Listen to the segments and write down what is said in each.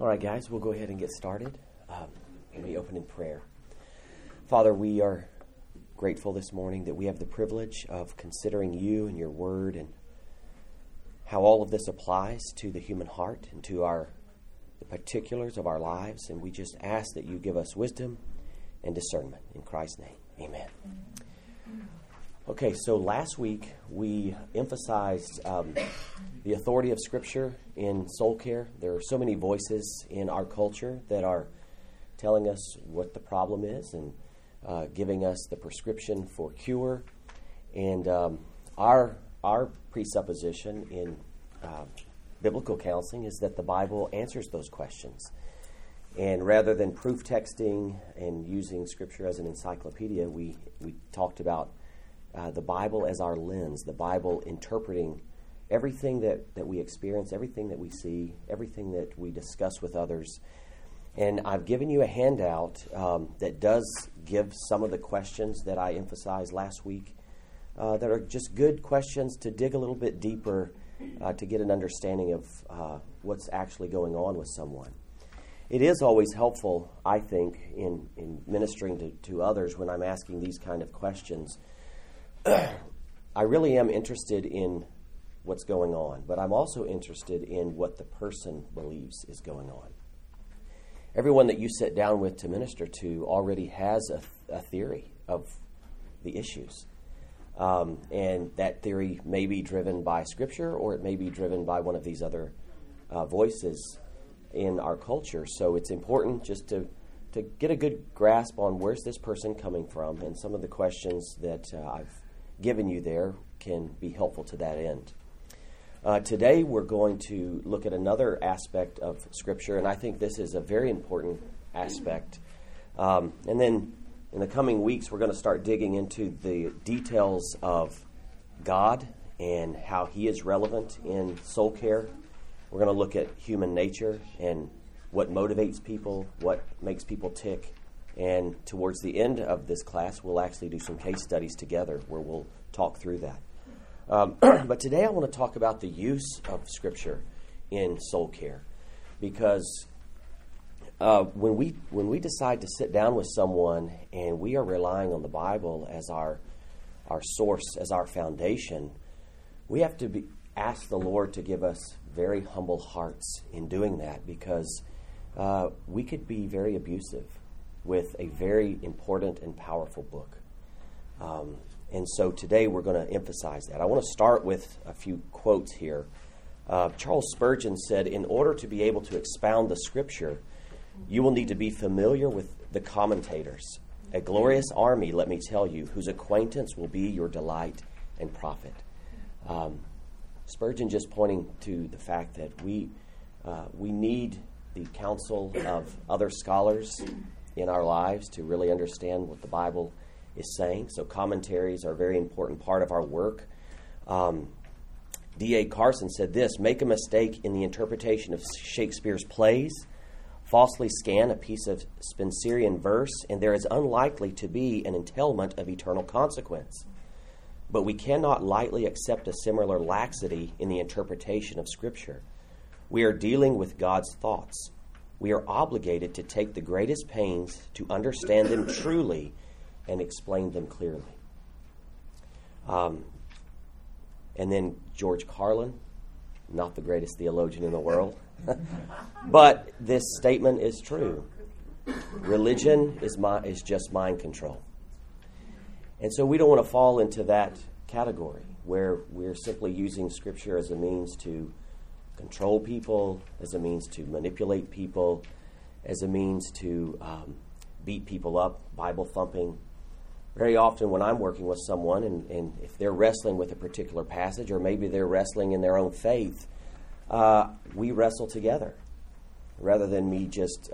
All right, guys, we'll go ahead and get started. Let me open in prayer. Father, we are grateful this morning that we have the privilege of considering you and your word and how all of this applies to the human heart and to the particulars of our lives. And we just ask that you give us wisdom and discernment. In Christ's name, amen. Okay, so last week we emphasized the authority of Scripture in soul care. There are so many voices in our culture that are telling us what the problem is and giving us the prescription for cure. And our presupposition in biblical counseling is that the Bible answers those questions. And rather than proof texting and using Scripture as an encyclopedia, we talked about the Bible as our lens, the Bible interpreting everything that we experience, everything that we see, everything that we discuss with others. And I've given you a handout that does give some of the questions that I emphasized last week that are just good questions to dig a little bit deeper to get an understanding of what's actually going on with someone. It is always helpful, I think, in ministering to others when I'm asking these kind of questions. I really am interested in what's going on, but I'm also interested in what the person believes is going on. Everyone that you sit down with to minister to already has a theory of the issues. And that theory may be driven by Scripture, or it may be driven by one of these other voices in our culture. So it's important just to get a good grasp on where's this person coming from, and some of the questions that I've given you there can be helpful to that end. Today we're going to look at another aspect of Scripture, and I think this is a very important aspect. And then in the coming weeks, we're going to start digging into the details of God and how He is relevant in soul care. We're going to look at human nature and what motivates people, what makes people tick. And towards the end of this class, we'll actually do some case studies together where we'll talk through that. But today I want to talk about the use of Scripture in soul care, because when we decide to sit down with someone and we are relying on the Bible as our source, as our foundation, we have to ask the Lord to give us very humble hearts in doing that, because we could be very abusive with a very important and powerful book. And so today we're going to emphasize that. I want to start with a few quotes here. Charles Spurgeon said, "In order to be able to expound the Scripture, you will need to be familiar with the commentators. A glorious army, let me tell you, whose acquaintance will be your delight and profit." Spurgeon just pointing to the fact that we need the counsel of other scholars in our lives to really understand what the Bible is saying. So commentaries are a very important part of our work. D.A. Carson said this: "Make a mistake in the interpretation of Shakespeare's plays, falsely scan a piece of Spenserian verse, and there is unlikely to be an entailment of eternal consequence. But we cannot lightly accept a similar laxity in the interpretation of Scripture. We are dealing with God's thoughts. We are obligated to take the greatest pains to understand them truly and explain them clearly." And then George Carlin, not the greatest theologian in the world, but this statement is true. Religion is just mind control. And so we don't want to fall into that category where we're simply using Scripture as a means to control people, as a means to manipulate people, as a means to beat people up, Bible thumping. Very often when I'm working with someone, and if they're wrestling with a particular passage, or maybe they're wrestling in their own faith, we wrestle together. Rather than me just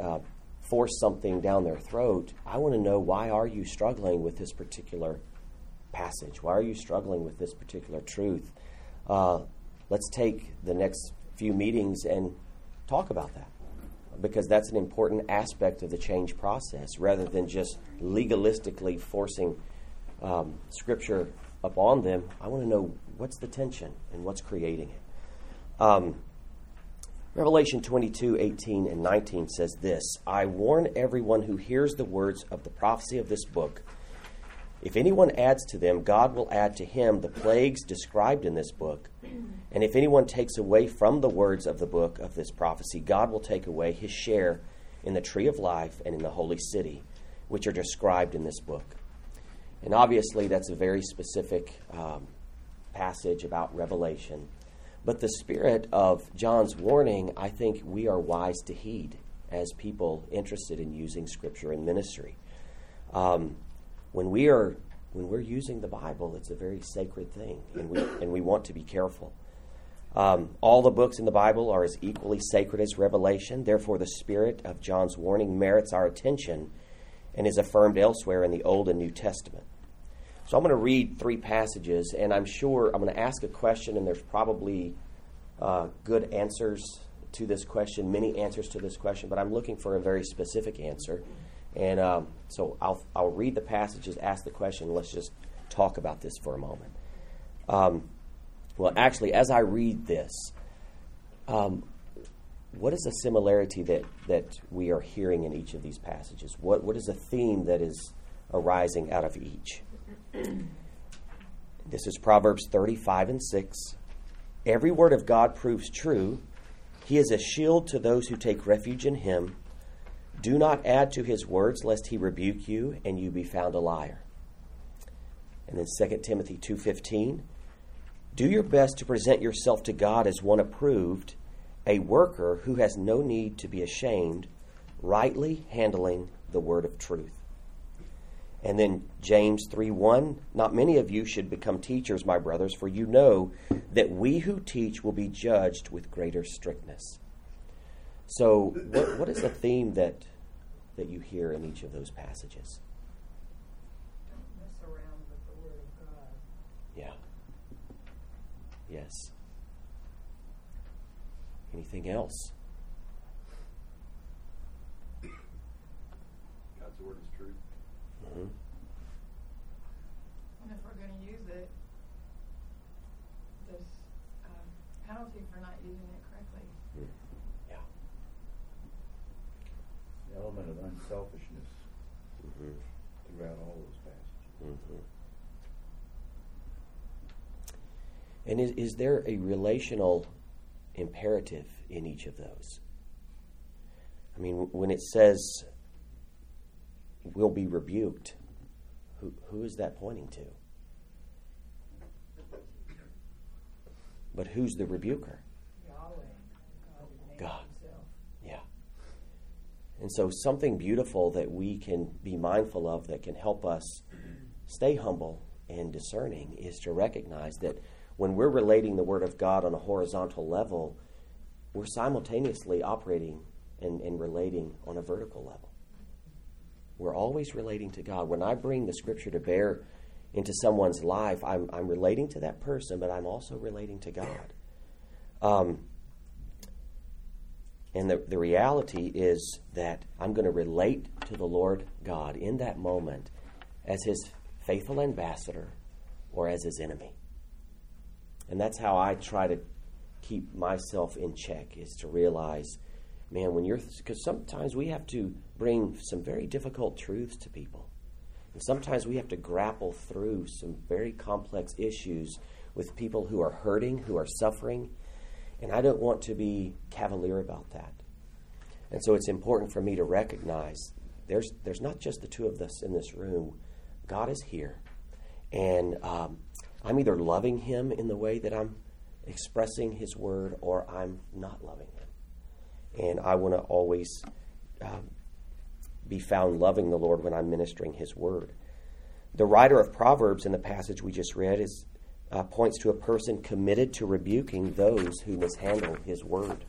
force something down their throat, I want to know, why are you struggling with this particular passage? Why are you struggling with this particular truth? Let's take the next few meetings and talk about that, because that's an important aspect of the change process, rather than just legalistically forcing Scripture upon them. I want to know what's the tension and what's creating it. Revelation 22, 18, and 19 says this, I warn everyone who hears the words of the prophecy of this book. If anyone adds to them, God will add to him the plagues described in this book. And if anyone takes away from the words of the book of this prophecy, God will take away his share in the tree of life and in the holy city, which are described in this book. And obviously, that's a very specific passage about Revelation. But the spirit of John's warning, I think we are wise to heed as people interested in using Scripture in ministry. When we're using the Bible, it's a very sacred thing, and we want to be careful. All the books in the Bible are as equally sacred as Revelation. Therefore, the spirit of John's warning merits our attention and is affirmed elsewhere in the Old and New Testament. So I'm going to read three passages, and I'm sure I'm going to ask a question, and there's probably good answers to this question, many answers to this question, but I'm looking for a very specific answer. And so I'll read the passages, ask the question, and let's just talk about this for a moment. Well, actually, as I read this, what is the similarity that we are hearing in each of these passages? What is the theme that is arising out of each? This is Proverbs 35 and 6. Every word of God proves true. He is a shield to those who take refuge in him. Do not add to his words, lest he rebuke you and you be found a liar. And then 2 Timothy 2:15. Do your best to present yourself to God as one approved, a worker who has no need to be ashamed, rightly handling the word of truth. And then James 3:1, not many of you should become teachers, my brothers, for you know that we who teach will be judged with greater strictness. So what is the theme that you hear in each of those passages? Don't mess around with the word of God. Yeah. Yes. Anything else? God's word is truth. Mm-hmm. And if we're going to use it, there's a penalty for not using it correctly. Yeah. The element of unselfishness throughout all those passages. Mm-hmm. And is there a relational imperative in each of those? I mean, when it says will be rebuked, who is that pointing to? But who's the rebuker? Yahweh. God. Yeah. And so something beautiful that we can be mindful of that can help us stay humble and discerning is to recognize that when we're relating the Word of God on a horizontal level, we're simultaneously operating and relating on a vertical level. We're always relating to God. When I bring the Scripture to bear into someone's life, I'm relating to that person, but I'm also relating to God. And the reality is that I'm going to relate to the Lord God in that moment as his faithful ambassador or as his enemy. And that's how I try to keep myself in check, is to realize, man, because sometimes we have to bring some very difficult truths to people. And sometimes we have to grapple through some very complex issues with people who are hurting, who are suffering. And I don't want to be cavalier about that. And so it's important for me to recognize there's not just the two of us in this room. God is here. And I'm either loving him in the way that I'm expressing his word, or I'm not loving him. And I want to always be found loving the Lord when I'm ministering his word. The writer of Proverbs in the passage we just read points to a person committed to rebuking those who mishandle his word.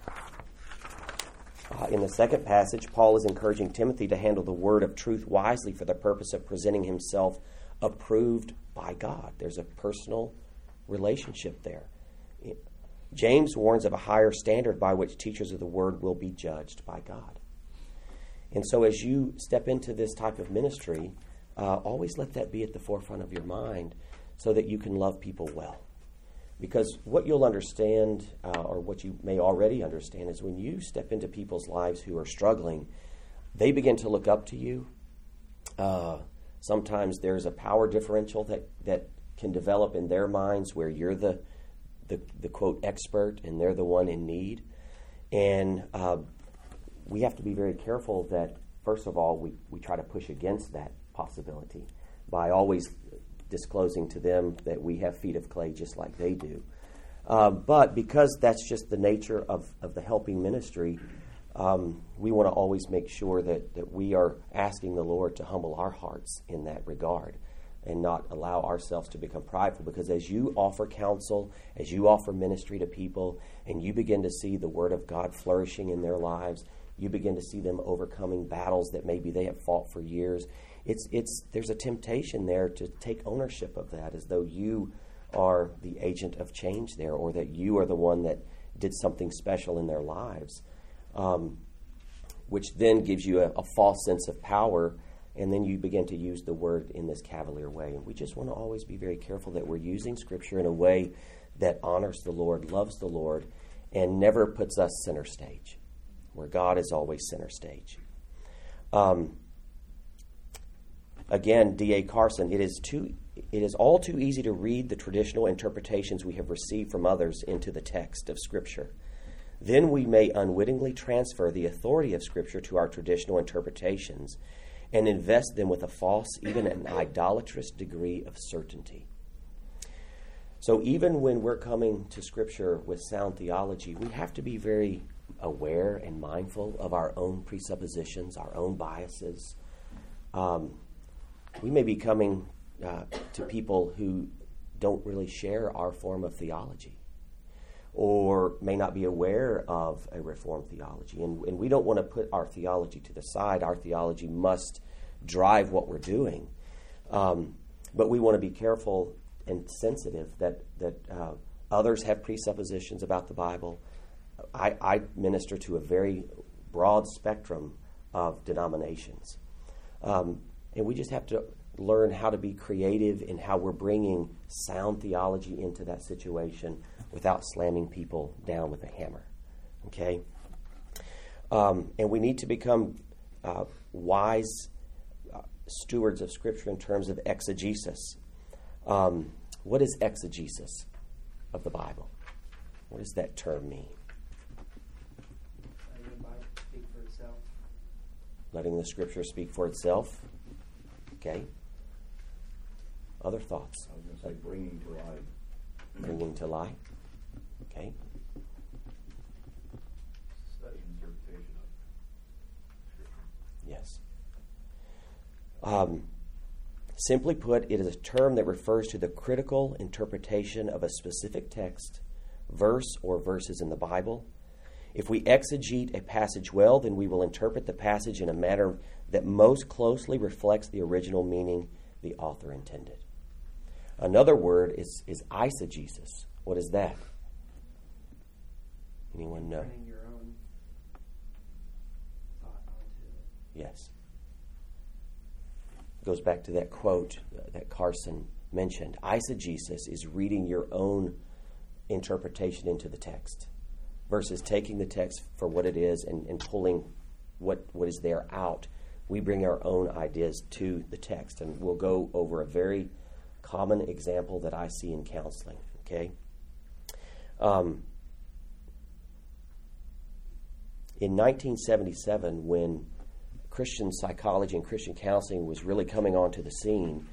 In the second passage, Paul is encouraging Timothy to handle the word of truth wisely for the purpose of presenting himself approved by God. There's a personal relationship there. James warns of a higher standard by which teachers of the word will be judged by God. And so as you step into this type of ministry, always let that be at the forefront of your mind so that you can love people well. Because what you'll understand, or what you may already understand, is when you step into people's lives who are struggling, they begin to look up to you. Sometimes there's a power differential that can develop in their minds where you're the quote expert and they're the one in need. And we have to be very careful that, first of all, we try to push against that possibility by always disclosing to them that we have feet of clay just like they do. But because that's just the nature of the helping ministry, we want to always make sure that we are asking the Lord to humble our hearts in that regard and not allow ourselves to become prideful, because as you offer counsel, as you offer ministry to people, and you begin to see the Word of God flourishing in their lives, you begin to see them overcoming battles that maybe they have fought for years. There's a temptation there to take ownership of that as though you are the agent of change there, or that you are the one that did something special in their lives, which then gives you a false sense of power, and then you begin to use the word in this cavalier way. And we just want to always be very careful that we're using Scripture in a way that honors the Lord, loves the Lord, and never puts us center stage, where God is always center stage. Again, D.A. Carson, it is all too easy to read the traditional interpretations we have received from others into the text of Scripture. Then we may unwittingly transfer the authority of Scripture to our traditional interpretations and invest them with a false, even an idolatrous degree of certainty. So even when we're coming to Scripture with sound theology, we have to be very aware and mindful of our own presuppositions, our own biases. We may be coming to people who don't really share our form of theology, or may not be aware of a Reformed theology. And we don't want to put our theology to the side. Our theology must drive what we're doing. But we want to be careful and sensitive that others have presuppositions about the Bible. I minister to a very broad spectrum of denominations. And we just have to learn how to be creative in how we're bringing sound theology into that situation without slamming people down with a hammer, okay? And we need to become wise stewards of Scripture in terms of exegesis. What is exegesis of the Bible? What does that term mean? Letting the Bible speak for itself. Letting the Scripture speak for itself. Okay. Other thoughts? I was going to say bringing to light. Bringing to light. Okay. Study and interpretation of Scripture. Yes. Simply put, it is a term that refers to the critical interpretation of a specific text, verse, or verses in the Bible. If we exegete a passage well, then we will interpret the passage in a manner that most closely reflects the original meaning the author intended. Another word is eisegesis. What is that? Anyone know? Turning your own thought onto it. Yes. It goes back to that quote that Carson mentioned. Eisegesis is reading your own interpretation into the text, versus taking the text for what it is and pulling what is there out. We bring our own ideas to the text, and we'll go over a very common example that I see in counseling, okay? In 1977, when Christian psychology and Christian counseling was really coming onto the scene,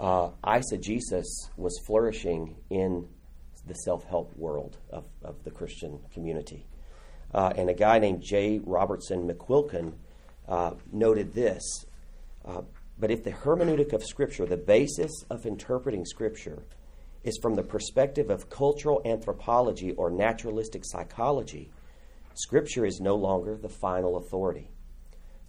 eisegesis was flourishing in the self-help world of the Christian community. And a guy named J. Robertson McQuilkin noted this, but if the hermeneutic of Scripture, the basis of interpreting Scripture, is from the perspective of cultural anthropology or naturalistic psychology, Scripture is no longer the final authority.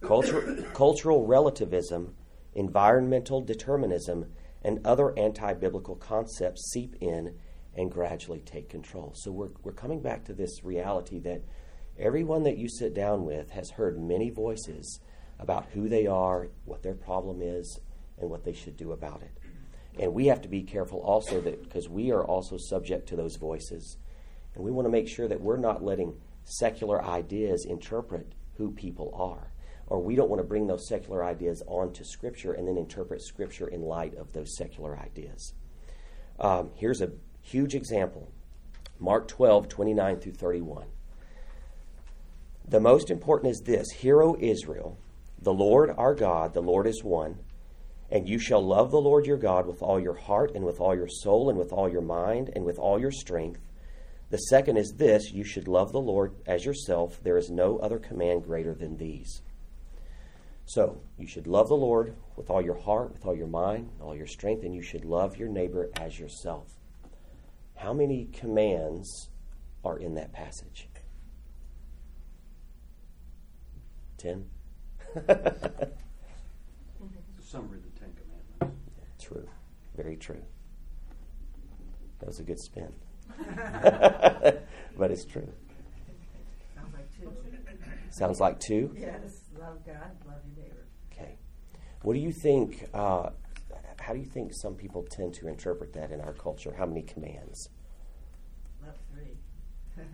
Cultural relativism, environmental determinism, and other anti-biblical concepts seep in and gradually take control. So we're coming back to this reality that everyone that you sit down with has heard many voices about who they are, what their problem is, and what they should do about it. And we have to be careful also that, because we are also subject to those voices. And we want to make sure that we're not letting secular ideas interpret who people are. Or we don't want to bring those secular ideas onto Scripture and then interpret Scripture in light of those secular ideas. Here's a huge example. Mark 12:29 through 31. The most important is this: Hear, O Israel, the Lord our God, the Lord is one. And you shall love the Lord your God with all your heart and with all your soul and with all your mind and with all your strength. The second is this: you should love the Lord as yourself. There is no other command greater than these. So, you should love the Lord with all your heart, with all your mind, all your strength, and you should love your neighbor as yourself. How many commands are in that passage? 10? Summary of the Ten Commandments. True. Very true. That was a good spin. But it's true. Sounds like two. Sounds like two? Yes. Love God, love your neighbor. Okay. What do you think, how do you think some people tend to interpret that in our culture? How many commands? Love 3.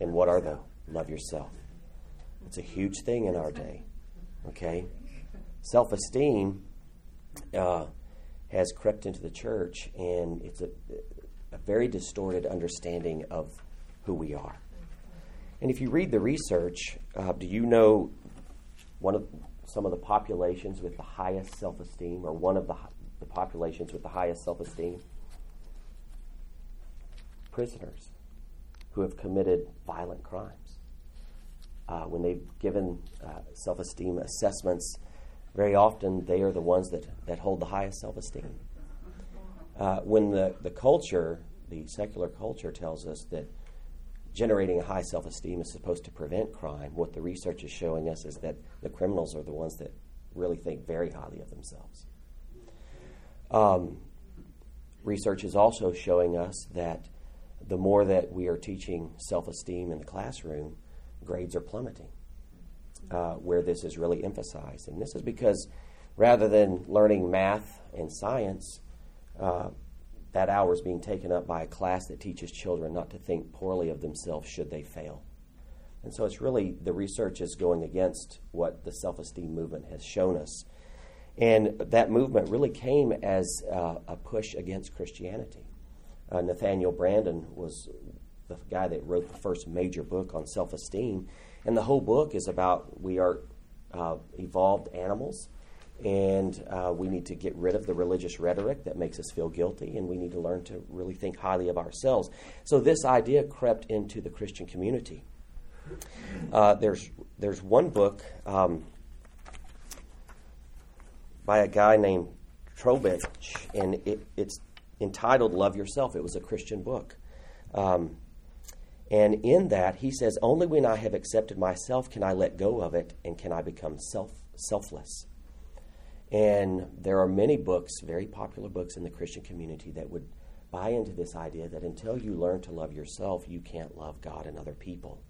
And what are the? Love yourself. It's a huge thing in our day. Okay? Self-esteem has crept into the church, and it's a very distorted understanding of who we are. And if you read the research, do you know some of the populations with the highest self-esteem, or one of the populations with the highest self-esteem? Prisoners who have committed violent crimes. When they've given self-esteem assessments, very often they are the ones that hold the highest self-esteem. When the culture, the secular culture, tells us that generating a high self-esteem is supposed to prevent crime, what the research is showing us is that the criminals are the ones that really think very highly of themselves. Research is also showing us that the more that we are teaching self-esteem in the classroom, grades are plummeting, where this is really emphasized. And this is because rather than learning math and science, that hour is being taken up by a class that teaches children not to think poorly of themselves should they fail. And so it's really, the research is going against what the self-esteem movement has shown us. And that movement really came as a push against Christianity. Nathaniel Brandon was the guy that wrote the first major book on self-esteem. And the whole book is about we are evolved animals, and we need to get rid of the religious rhetoric that makes us feel guilty, and we need to learn to really think highly of ourselves. So this idea crept into the Christian community. There's one book by a guy named Trobisch, and it's entitled Love Yourself. It was a Christian book. And in that, he says, only when I have accepted myself can I let go of it, and can I become selfless. And there are many books, very popular books in the Christian community, that would buy into this idea that until you learn to love yourself, you can't love God and other people.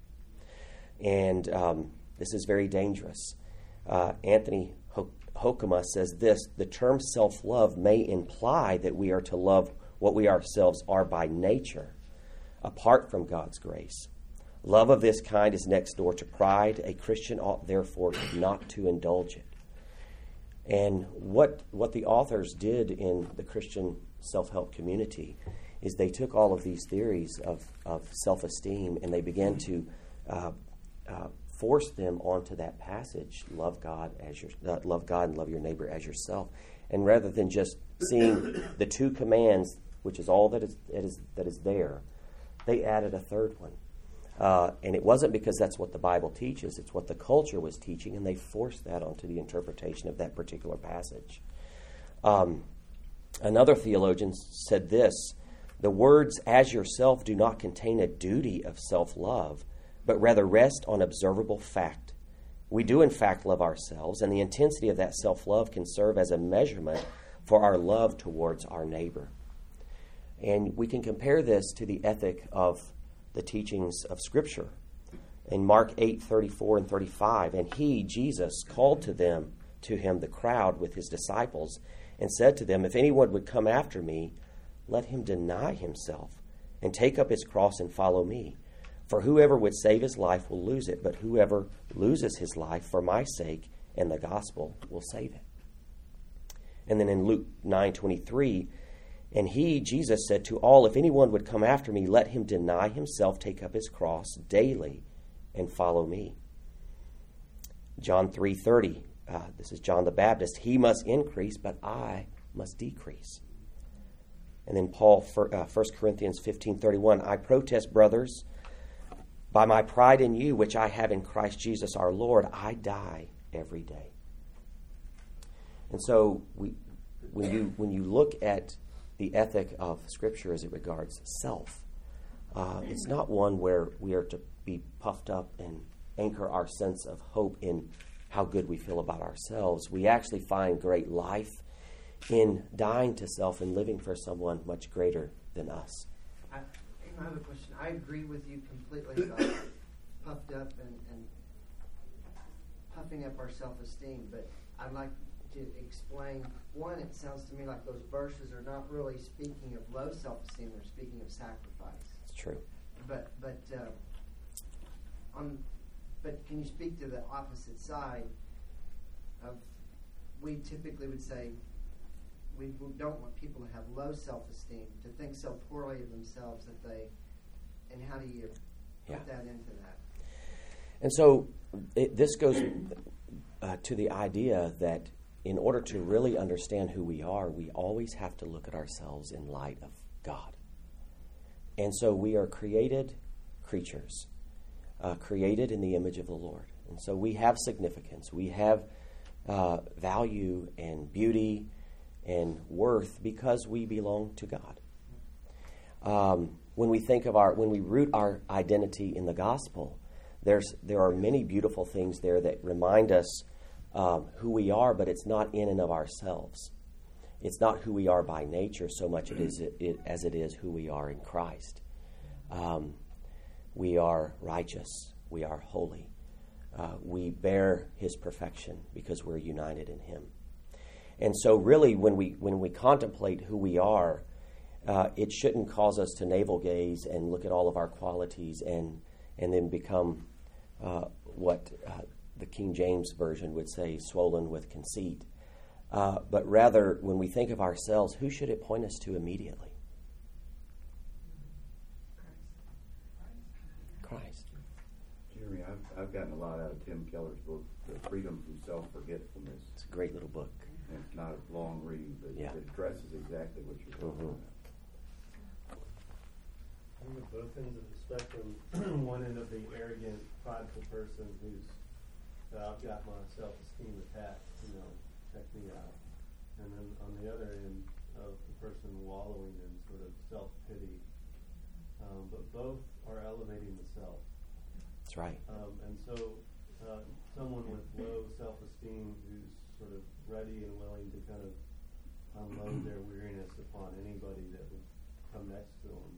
And this is very dangerous. Anthony Hokema says this: the term self-love may imply that we are to love what we ourselves are by nature, apart from God's grace. Love of this kind is next door to pride. A Christian ought therefore not to indulge it. And what the authors did in the Christian self-help community is they took all of these theories of self-esteem, and they began to force them onto that passage: love God and love your neighbor as yourself. And rather than just seeing the two commands, which is all that is there, they added a third one. And it wasn't because that's what the Bible teaches, it's what the culture was teaching, and they forced that onto the interpretation of that particular passage. Another theologian said this: the words "as yourself" do not contain a duty of self-love, but rather rest on observable fact. We do in fact love ourselves, and the intensity of that self-love can serve as a measurement for our love towards our neighbor. And we can compare this to the ethic of the teachings of Scripture. In Mark 8:34 and 35, and he, Jesus, called to him the crowd with his disciples, and said to them, if anyone would come after me, let him deny himself and take up his cross and follow me. For whoever would save his life will lose it, but whoever loses his life for my sake and the gospel will save it. And then in Luke 9:23, and he, Jesus, said to all, if anyone would come after me, let him deny himself, take up his cross daily and follow me. John 3:30, this is John the Baptist, he must increase, but I must decrease. And then Paul, 1 Corinthians 15:31, I protest, brothers, by my pride in you, which I have in Christ Jesus our Lord, I die every day. And so when you look at the ethic of Scripture as it regards self, it's not one where we are to be puffed up and anchor our sense of hope in how good we feel about ourselves. We actually find great life in dying to self and living for someone much greater than us. I have a question. I agree with you completely about puffed up and puffing up our self-esteem, but I'd like to explain, one, it sounds to me like those verses are not really speaking of low self-esteem, they're speaking of sacrifice. It's true. But can you speak to the opposite side of, we typically would say, we don't want people to have low self-esteem, to think so poorly of themselves that they, and how do you put that into that? And so this goes to the idea that in order to really understand who we are, we always have to look at ourselves in light of God. And so we are created creatures, created in the image of the Lord. And so we have significance. We have value and beauty and worth because we belong to God. When we root our identity in the gospel, there are many beautiful things there that remind us who we are, but it's not in and of ourselves. It's not who we are by nature so much as it is who we are in Christ. We are righteous. We are holy. We bear His perfection because we're united in Him. And so really when we contemplate who we are, it shouldn't cause us to navel gaze and look at all of our qualities and then become what the King James Version would say, swollen with conceit. But rather, when we think of ourselves, who should it point us to immediately? Christ. Jeremy, I've gotten a lot out of Tim Keller's book, The Freedom from Self-Forgetfulness. It's a great little book. And it's not a long read, but it addresses exactly what you're talking about. I think at both ends of the spectrum, one end of the arrogant, prideful person who's, I've got my self-esteem attacked, check me out. And then on the other end of the person wallowing in sort of self-pity. But both are elevating the self. That's right. And so someone with low self-esteem who's sort of ready and willing to kind of unload their weariness upon anybody that would come next to them,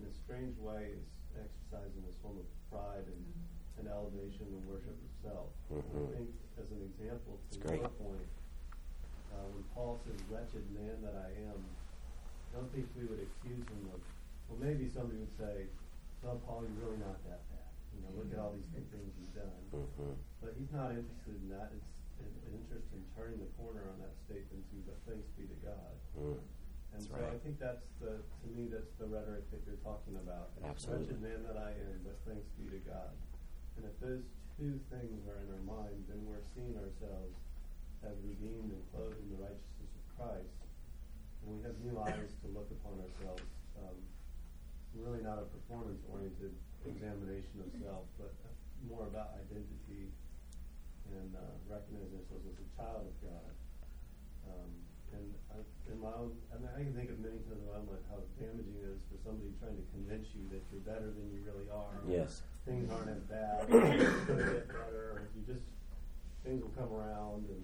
in a strange way, is exercising this form of pride and an elevation and worship of self. Mm-hmm. I think, as an example, to your point, when Paul says, "Wretched man that I am," I don't think we would accuse him of. Well, maybe somebody would say, "Well, Paul, you're really not that bad. Look at all these good things you've done." Mm-hmm. But he's not interested in that. It's an interest in turning the corner on that statement to "But thanks be to God." Mm. And that's so right. I think that's the rhetoric that you're talking about. Absolutely. Wretched man that I am, but thanks be to God. And if those two things are in our mind, then we're seeing ourselves as redeemed and clothed in the righteousness of Christ. And we have new eyes to look upon ourselves. Really not a performance-oriented examination of self, but more about identity and recognizing ourselves as a child of God. I can think of many times in my life how damaging it is for somebody trying to convince you that you're better than you really are. Yes. Things aren't as bad. Get better. Things will come around, and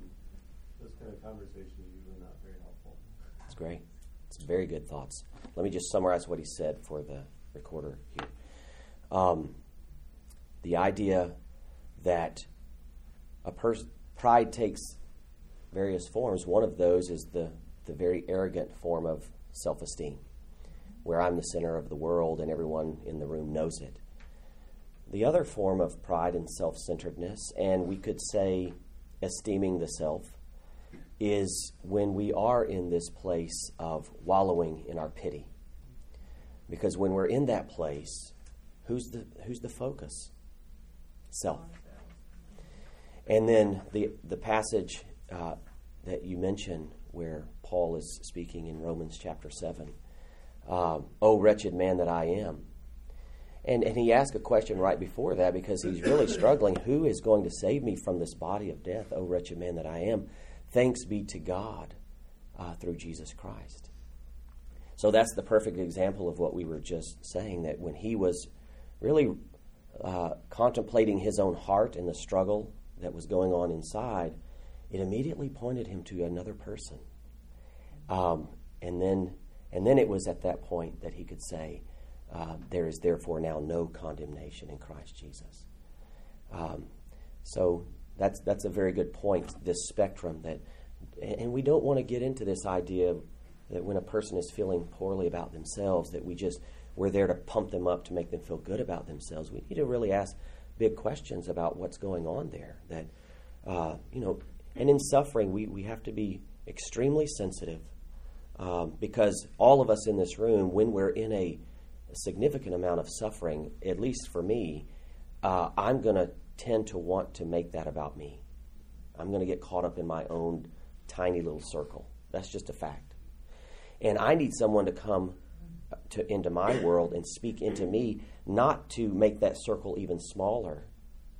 those kind of conversations are usually not very helpful. That's great. It's very good thoughts. Let me just summarize what he said for the recorder here. The idea that pride takes various forms. One of those is the very arrogant form of self-esteem, where I'm the center of the world and everyone in the room knows it. The other form of pride and self-centeredness, and we could say esteeming the self, is when we are in this place of wallowing in our pity. Because when we're in that place, who's the focus? Self. And then the passage that you mentioned where Paul is speaking in Romans chapter 7, "O wretched man that I am." And he asked a question right before that because he's really struggling. Who is going to save me from this body of death? O wretched man that I am. Thanks be to God through Jesus Christ. So that's the perfect example of what we were just saying, that when he was really contemplating his own heart and the struggle that was going on inside, it immediately pointed him to another person. And then it was at that point that he could say, there is therefore now no condemnation in Christ Jesus. So that's a very good point, this spectrum. And we don't want to get into this idea that when a person is feeling poorly about themselves, that we're there to pump them up to make them feel good about themselves. We need to really ask big questions about what's going on there. That, and in suffering, we have to be extremely sensitive because all of us in this room, when we're in a significant amount of suffering, at least for me, I'm going to tend to want to make that about me. I'm going to get caught up in my own tiny little circle. That's just a fact. And I need someone to come into my world and speak into me, not to make that circle even smaller,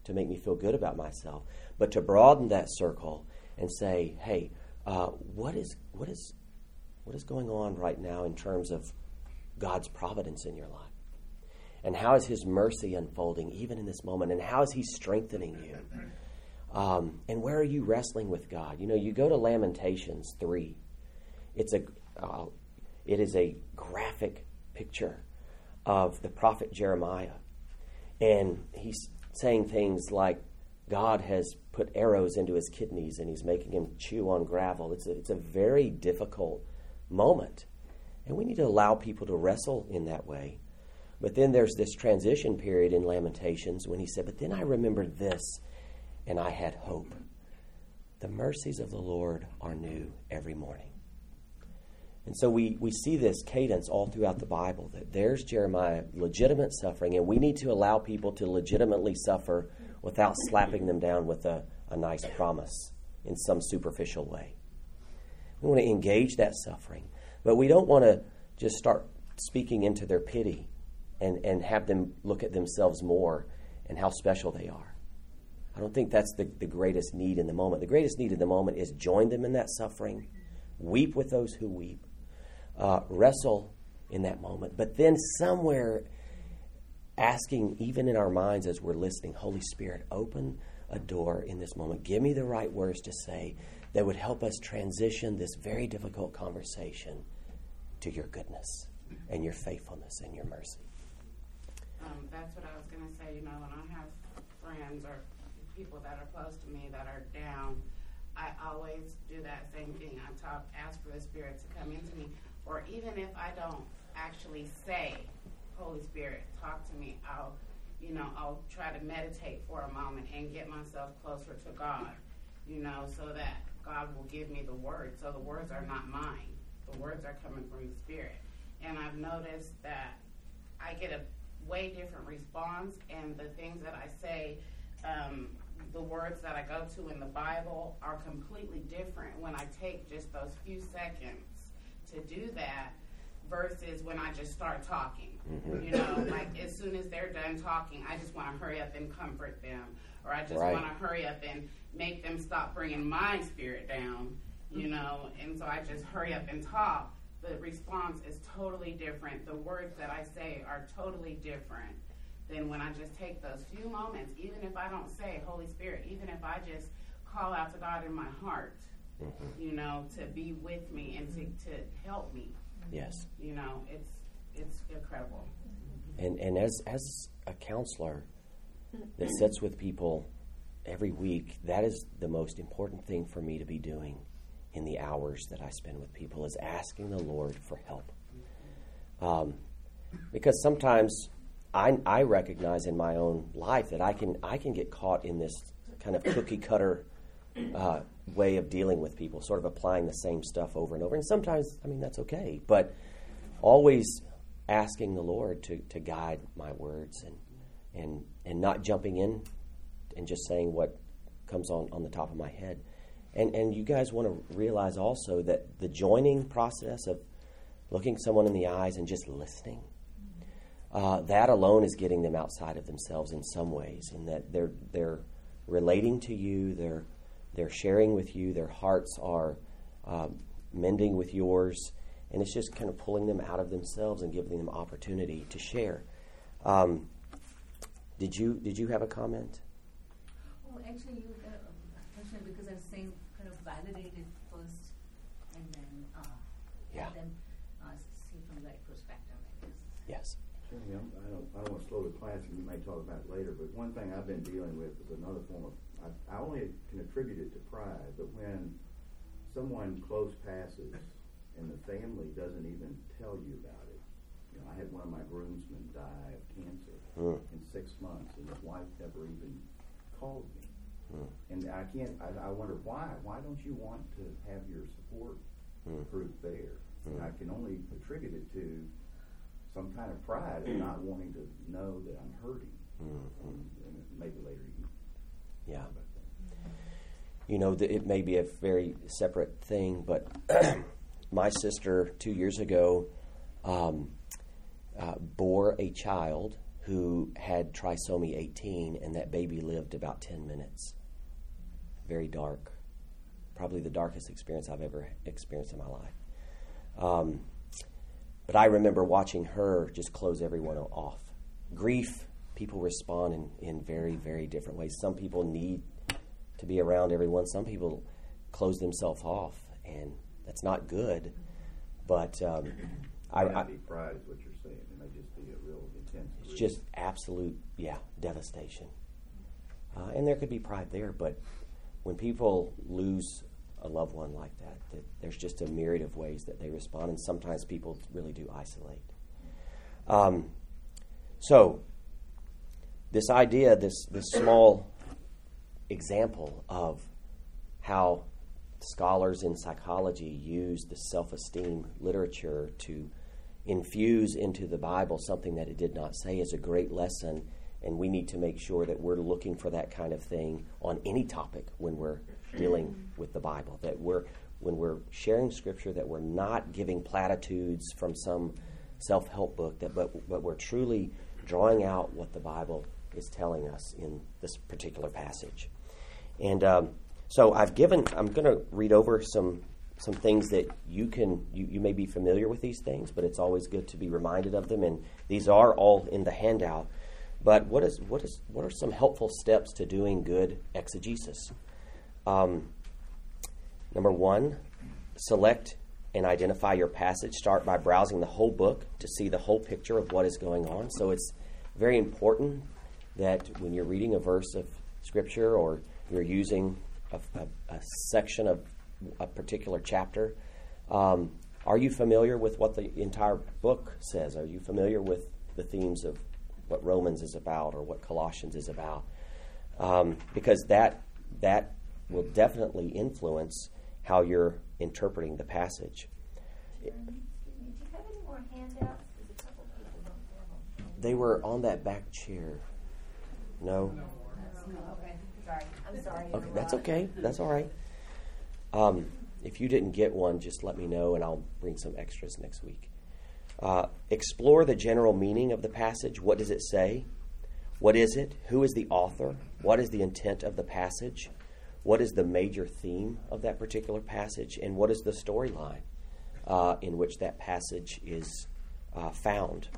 to make me feel good about myself, but to broaden that circle and say, hey, what is going on right now in terms of God's providence in your life? And how is his mercy unfolding even in this moment? And how is he strengthening you? And where are you wrestling with God? You go to Lamentations 3. It is a graphic picture of the prophet Jeremiah. And he's saying things like, God has put arrows into his kidneys and he's making him chew on gravel. It's a very difficult moment. And we need to allow people to wrestle in that way. But then there's this transition period in Lamentations when he said, but then I remembered this and I had hope. The mercies of the Lord are new every morning. And so we see this cadence all throughout the Bible, that there's Jeremiah, legitimate suffering, and we need to allow people to legitimately suffer without slapping them down with a nice promise in some superficial way. We want to engage that suffering, but we don't want to just start speaking into their pity and have them look at themselves more and how special they are. I don't think that's the greatest need in the moment. The greatest need in the moment is join them in that suffering, weep with those who weep, wrestle in that moment, but then somewhere asking, even in our minds as we're listening, Holy Spirit, open a door in this moment. Give me the right words to say that would help us transition this very difficult conversation to your goodness and your faithfulness and your mercy. That's what I was going to say. When I have friends or people that are close to me that are down, I always do that same thing. Ask for the Spirit to come into me. Or even if I don't actually say, Holy Spirit, talk to me, I'll try to meditate for a moment and get myself closer to God, so that God will give me the words. So the words are not mine. The words are coming from the Spirit. And I've noticed that I get a way different response, and the things that I say, the words that I go to in the Bible are completely different when I take just those few seconds to do that versus when I just start talking. Mm-hmm. Like as soon as they're done talking, I just want to hurry up and comfort them, or I just want to hurry up and make them stop bringing my spirit down, and so I just hurry up and talk. The response is totally different. The words that I say are totally different than when I just take those few moments, even if I don't say, Holy Spirit, even if I just call out to God in my heart, mm-hmm. To be with me and to help me. Yes. It's incredible. And as a counselor that sits with people every week, that is the most important thing for me to be doing in the hours that I spend with people, is asking the Lord for help. Because sometimes I recognize in my own life that I can get caught in this kind of cookie-cutter way of dealing with people, sort of applying the same stuff over and over. And sometimes, I mean, that's okay, but always asking the Lord to guide my words and not jumping in and just saying what comes on the top of my head. And you guys want to realize also that the joining process of looking someone in the eyes and just listening, that alone is getting them outside of themselves in some ways, and that they're relating to you, they're sharing with you, their hearts are mending with yours, and it's just kind of pulling them out of themselves and giving them opportunity to share. Did you have a comment? Oh, actually, you. Because I was saying kind of validate it first and then see from that perspective, I guess. Yes. Jeremy, I don't want to slow the class, and you may talk about it later, but one thing I've been dealing with is another form of, I only can attribute it to pride, but when someone close passes and the family doesn't even tell you about it. You know, I had one of my groomsmen die of cancer in 6 months, and his wife never even called me. And I can't. I wonder why. Why don't you want to have your support group there? And I can only attribute it to some kind of pride of not wanting to know that I'm hurting. And maybe later you. Yeah. About that. You know, it may be a very separate thing, but my sister 2 years ago bore a child who had trisomy 18, and that baby lived about 10 minutes. Very dark. Probably the darkest experience I've ever experienced in my life. But I remember watching her just close everyone off. Grief, people respond in very, very different ways. Some people need to be around everyone. Some people close themselves off, and that's not good. But I'd be surprised what you're saying. It may just be a real intense. It's just absolute, devastation. And there could be pride there, but when people lose a loved one like that, there's just a myriad of ways that they respond, and sometimes people really do isolate. So this idea, this small example of how scholars in psychology use the self-esteem literature to infuse into the Bible something that it did not say is a great lesson, and we need to make sure that we're looking for that kind of thing on any topic when we're dealing with the Bible, that when we're sharing Scripture, that we're not giving platitudes from some self-help book, but we're truly drawing out what the Bible is telling us in this particular passage. And so I'm going to read over some things that you may be familiar with these things, but it's always good to be reminded of them, and these are all in the handout. But what are some helpful steps to doing good exegesis? Number one, select and identify your passage. Start by browsing the whole book to see the whole picture of what is going on. So it's very important that when you're reading a verse of Scripture or you're using a section of a particular chapter, are you familiar with what the entire book says? Are you familiar with the themes of what Romans is about or what Colossians is about? Because that will definitely influence how you're interpreting the passage. Jeremy, did you have any more handouts? Because a couple people don't have them. They were on that back chair. No? Okay. Sorry. I'm sorry. Okay, that's okay. That's all right. If you didn't get one, just let me know, and I'll bring some extras next week. Explore the general meaning of the passage. What does it say? What is it? Who is the author? What is the intent of the passage? What is the major theme of that particular passage? And what is the storyline in which that passage is found?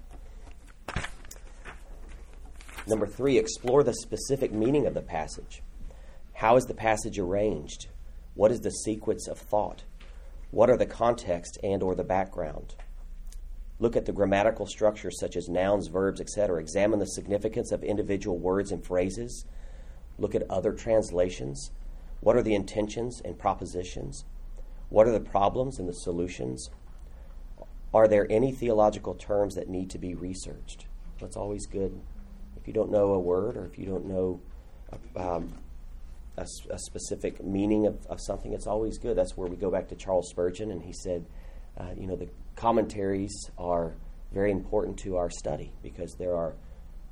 Number three, explore the specific meaning of the passage. How is the passage arranged? What is the sequence of thought? What are the context and or the background? Look at the grammatical structure such as nouns, verbs, etc. Examine the significance of individual words and phrases. Look at other translations. What are the intentions and propositions? What are the problems and the solutions? Are there any theological terms that need to be researched? That's always good. If you don't know a word, or if you don't know a specific meaning of something, it's always good. That's where we go back to Charles Spurgeon, and he said, the commentaries are very important to our study, because there are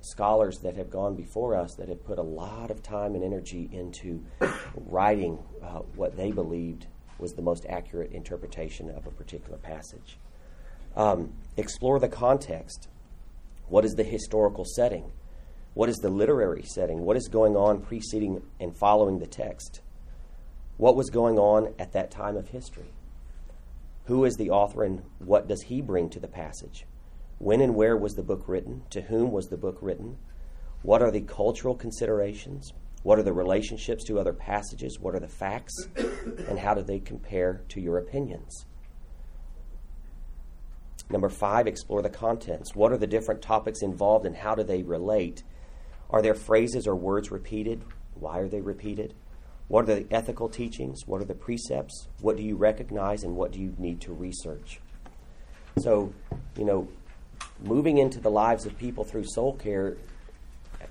scholars that have gone before us that have put a lot of time and energy into writing what they believed was the most accurate interpretation of a particular passage. Explore the context. What is the historical setting? What is the literary setting? What is going on preceding and following the text? What was going on at that time of history? Who is the author, and what does he bring to the passage? When and where was the book written? To whom was the book written? What are the cultural considerations? What are the relationships to other passages? What are the facts? And how do they compare to your opinions? Number 5, explore the contents. What are the different topics involved, and how do they relate? Are there phrases or words repeated? Why are they repeated? What are the ethical teachings? What are the precepts? What do you recognize, and what do you need to research? So, moving into the lives of people through soul care,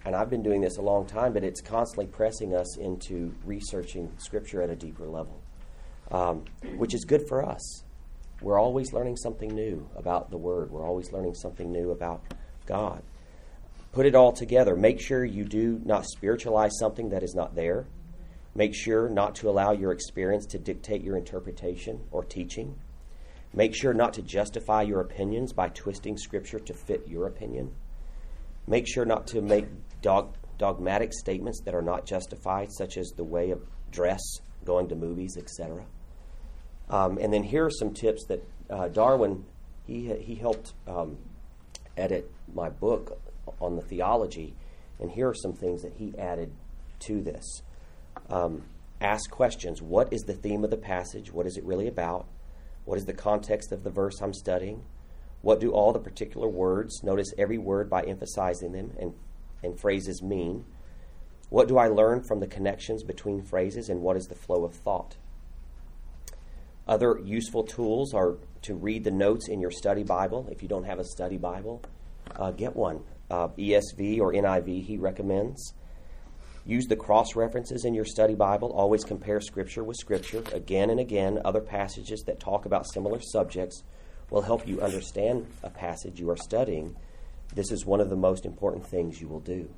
and I've been doing this a long time, but it's constantly pressing us into researching Scripture at a deeper level, which is good for us. We're always learning something new about the Word. We're always learning something new about God. Put it all together. Make sure you do not spiritualize something that is not there. Make sure not to allow your experience to dictate your interpretation or teaching. Make sure not to justify your opinions by twisting Scripture to fit your opinion. Make sure not to make dogmatic statements that are not justified, such as the way of dress, going to movies, etc. And then here are some tips that Darwin, he helped edit my book on the theology, and here are some things that he added to this. Ask questions. What is the theme of the passage? What is it really about? What is the context of the verse I'm studying? What do all the particular words, notice every word by emphasizing them, and phrases mean? What do I learn from the connections between phrases, and what is the flow of thought? Other useful tools are to read the notes in your study Bible. If you don't have a study Bible, get one. ESV or NIV, he recommends. Use the cross-references in your study Bible. Always compare Scripture with Scripture. Again and again, other passages that talk about similar subjects will help you understand a passage you are studying. This is one of the most important things you will do.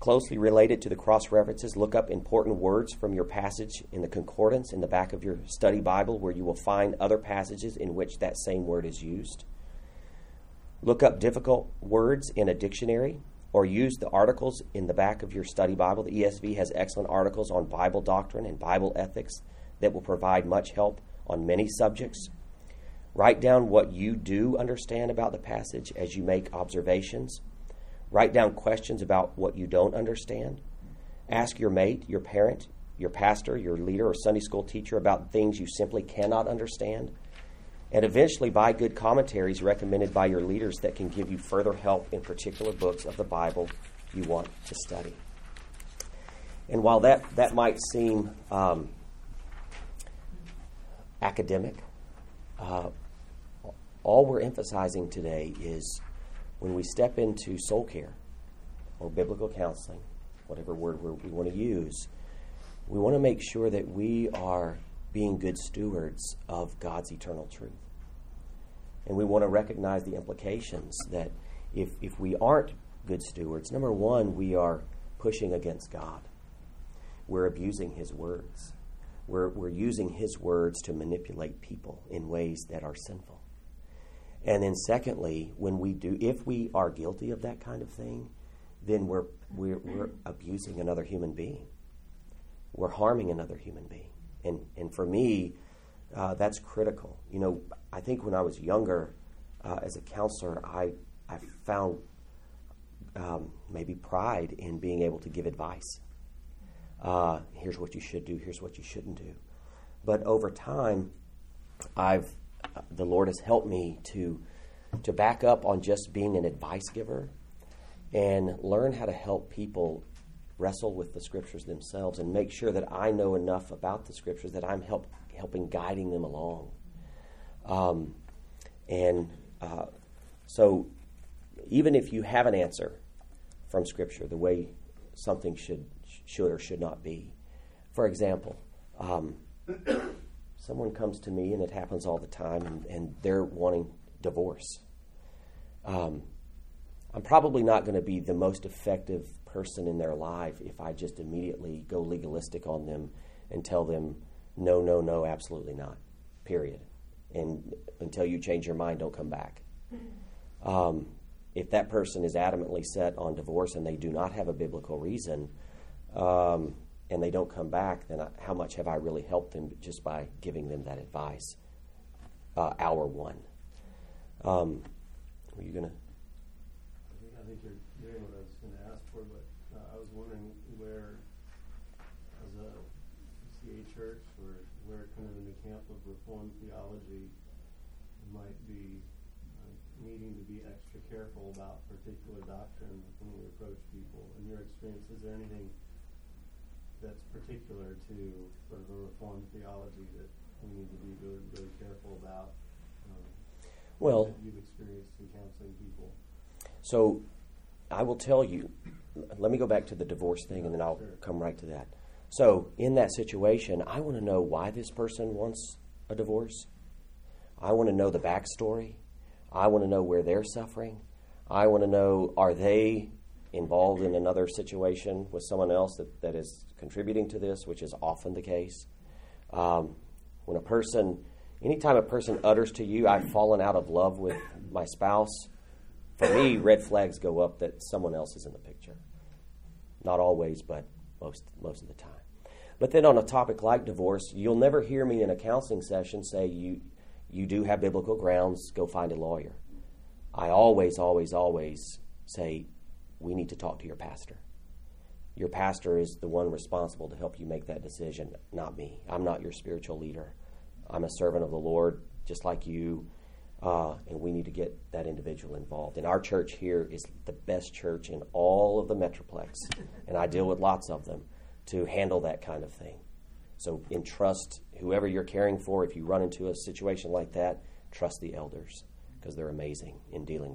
Closely related to the cross-references, look up important words from your passage in the concordance in the back of your study Bible, where you will find other passages in which that same word is used. Look up difficult words in a dictionary, or use the articles in the back of your study Bible. The ESV has excellent articles on Bible doctrine and Bible ethics that will provide much help on many subjects. Write down what you do understand about the passage as you make observations. Write down questions about what you don't understand. Ask your mate, your parent, your pastor, your leader, or Sunday school teacher about things you simply cannot understand. And eventually buy good commentaries recommended by your leaders that can give you further help in particular books of the Bible you want to study. And while that might seem academic, all we're emphasizing today is when we step into soul care or biblical counseling, whatever word we want to use, we want to make sure that we are being good stewards of God's eternal truth. And we want to recognize the implications that if we aren't good stewards, number one, we are pushing against God. We're abusing His words. We're using His words to manipulate people in ways that are sinful. And then secondly, if we are guilty of that kind of thing, then we're abusing another human being. We're harming another human being. And for me, that's critical. I think when I was younger, as a counselor, I found maybe pride in being able to give advice. Here's what you should do. Here's what you shouldn't do. But over time, the Lord has helped me to back up on just being an advice giver and learn how to help people wrestle with the scriptures themselves and make sure that I know enough about the scriptures that I'm helping guiding them along. So even if you have an answer from scripture, the way something should or should not be. For example, someone comes to me, and it happens all the time, and they're wanting divorce. I'm probably not going to be the most effective person in their life if I just immediately go legalistic on them and tell them, no, absolutely not, period. And until you change your mind, don't come back. If that person is adamantly set on divorce and they do not have a biblical reason, and they don't come back, then how much have I really helped them just by giving them that advice? Hour one. Were you going to? I think you're doing what I was going to ask for, but I was wondering where, as a CA church, or where kind of in the camp of Reformed theology might be needing to be extra careful about particular doctrine when we approach people. In your experience, is there anything that's particular to sort of a Reformed theology that we need to be really, really careful about? Well, that you've experienced in counseling people. So, I will tell you. Let me go back to the divorce thing, and then I'll come right to that. So, in that situation, I want to know why this person wants a divorce. I want to know the backstory. I want to know where they're suffering. I want to know, are they involved in another situation with someone else that is contributing to this, which is often the case. Anytime a person utters to you, I've fallen out of love with my spouse, for me, red flags go up that someone else is in the picture. Not always, but most of the time. But then on a topic like divorce, you'll never hear me in a counseling session say, you do have biblical grounds, go find a lawyer. I always say, we need to talk to your pastor. Your pastor is the one responsible to help you make that decision, not me. I'm not your spiritual leader. I'm a servant of the Lord, just like you, and we need to get that individual involved. And our church here is the best church in all of the Metroplex, and I deal with lots of them, to handle that kind of thing. So entrust whoever you're caring for. If you run into a situation like that, trust the elders, because they're amazing in dealing